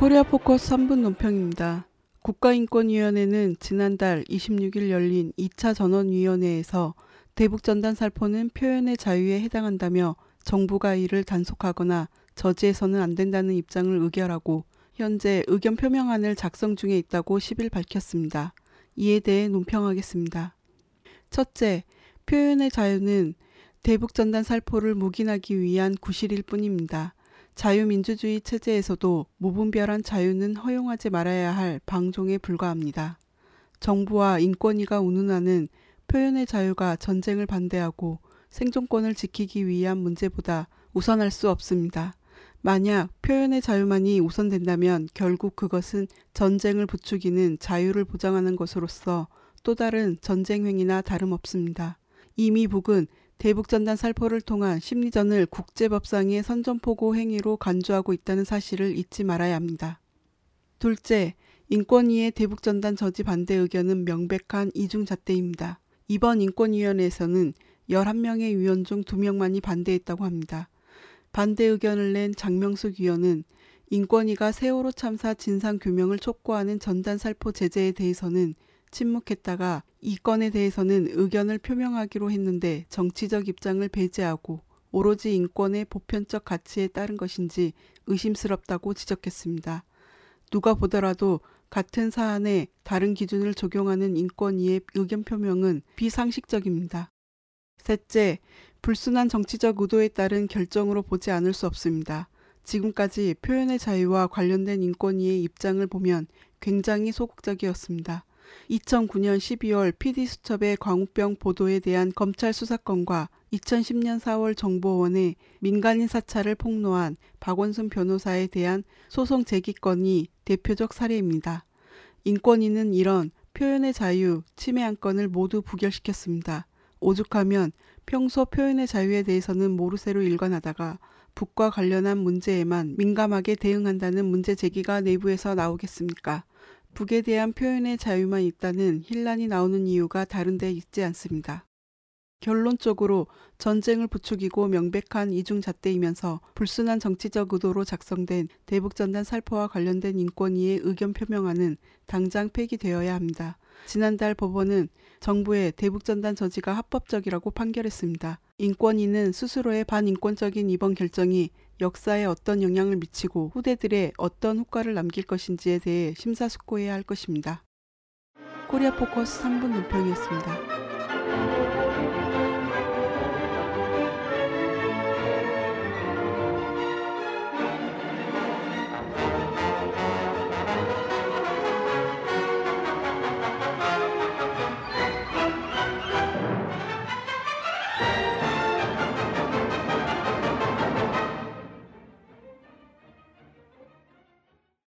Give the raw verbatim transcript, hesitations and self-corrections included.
코리아포커스 삼 분 논평입니다. 국가인권위원회는 지난달 이십육 일 열린 이 차 전원위원회에서 대북전단 살포는 표현의 자유에 해당한다며 정부가 이를 단속하거나 저지해서는 안 된다는 입장을 의결하고 현재 의견 표명안을 작성 중에 있다고 십 일 밝혔습니다. 이에 대해 논평하겠습니다. 첫째, 표현의 자유는 대북전단 살포를 묵인하기 위한 구실일 뿐입니다. 자유민주주의 체제에서도 무분별한 자유는 허용하지 말아야 할 방종에 불과합니다. 정부와 인권위가 운운하는 표현의 자유가 전쟁을 반대하고 생존권을 지키기 위한 문제보다 우선할 수 없습니다. 만약 표현의 자유만이 우선된다면 결국 그것은 전쟁을 부추기는 자유를 보장하는 것으로서 또 다른 전쟁 행위나 다름없습니다. 이 미북은 대북전단 살포를 통한 심리전을 국제법상의 선전포고 행위로 간주하고 있다는 사실을 잊지 말아야 합니다. 둘째, 인권위의 대북전단 저지 반대 의견은 명백한 이중잣대입니다. 이번 인권위원회에서는 열한 명의 위원 중 두 명만이 반대했다고 합니다. 반대 의견을 낸 장명숙 위원은 인권위가 세월호 참사 진상규명을 촉구하는 전단 살포 제재에 대해서는 침묵했다가 이 건에 대해서는 의견을 표명하기로 했는데 정치적 입장을 배제하고 오로지 인권의 보편적 가치에 따른 것인지 의심스럽다고 지적했습니다. 누가 보더라도 같은 사안에 다른 기준을 적용하는 인권위의 의견 표명은 비상식적입니다. 셋째, 불순한 정치적 의도에 따른 결정으로 보지 않을 수 없습니다. 지금까지 표현의 자유와 관련된 인권위의 입장을 보면 굉장히 소극적이었습니다. 이천구 년 십이 월 피디수첩의 광우병 보도에 대한 검찰 수사권과 이천십 년 사 월 정보원의 민간인 사찰을 폭로한 박원순 변호사에 대한 소송 제기권이 대표적 사례입니다. 인권위는 이런 표현의 자유, 침해 안건을 모두 부결시켰습니다. 오죽하면 평소 표현의 자유에 대해서는 모르쇠로 일관하다가 북과 관련한 문제에만 민감하게 대응한다는 문제 제기가 내부에서 나오겠습니까? 북에 대한 표현의 자유만 있다는 혼란이 나오는 이유가 다른 데 있지 않습니다. 결론적으로 전쟁을 부추기고 명백한 이중잣대이면서 불순한 정치적 의도로 작성된 대북전단 살포와 관련된 인권위의 의견 표명안은 당장 폐기되어야 합니다. 지난달 법원은 정부의 대북전단 저지가 합법적이라고 판결했습니다. 인권위는 스스로의 반인권적인 이번 결정이 역사에 어떤 영향을 미치고 후대들의 어떤 효과를 남길 것인지에 대해 심사숙고해야 할 것입니다. 코리아포커스 삼 분 논평이었습니다.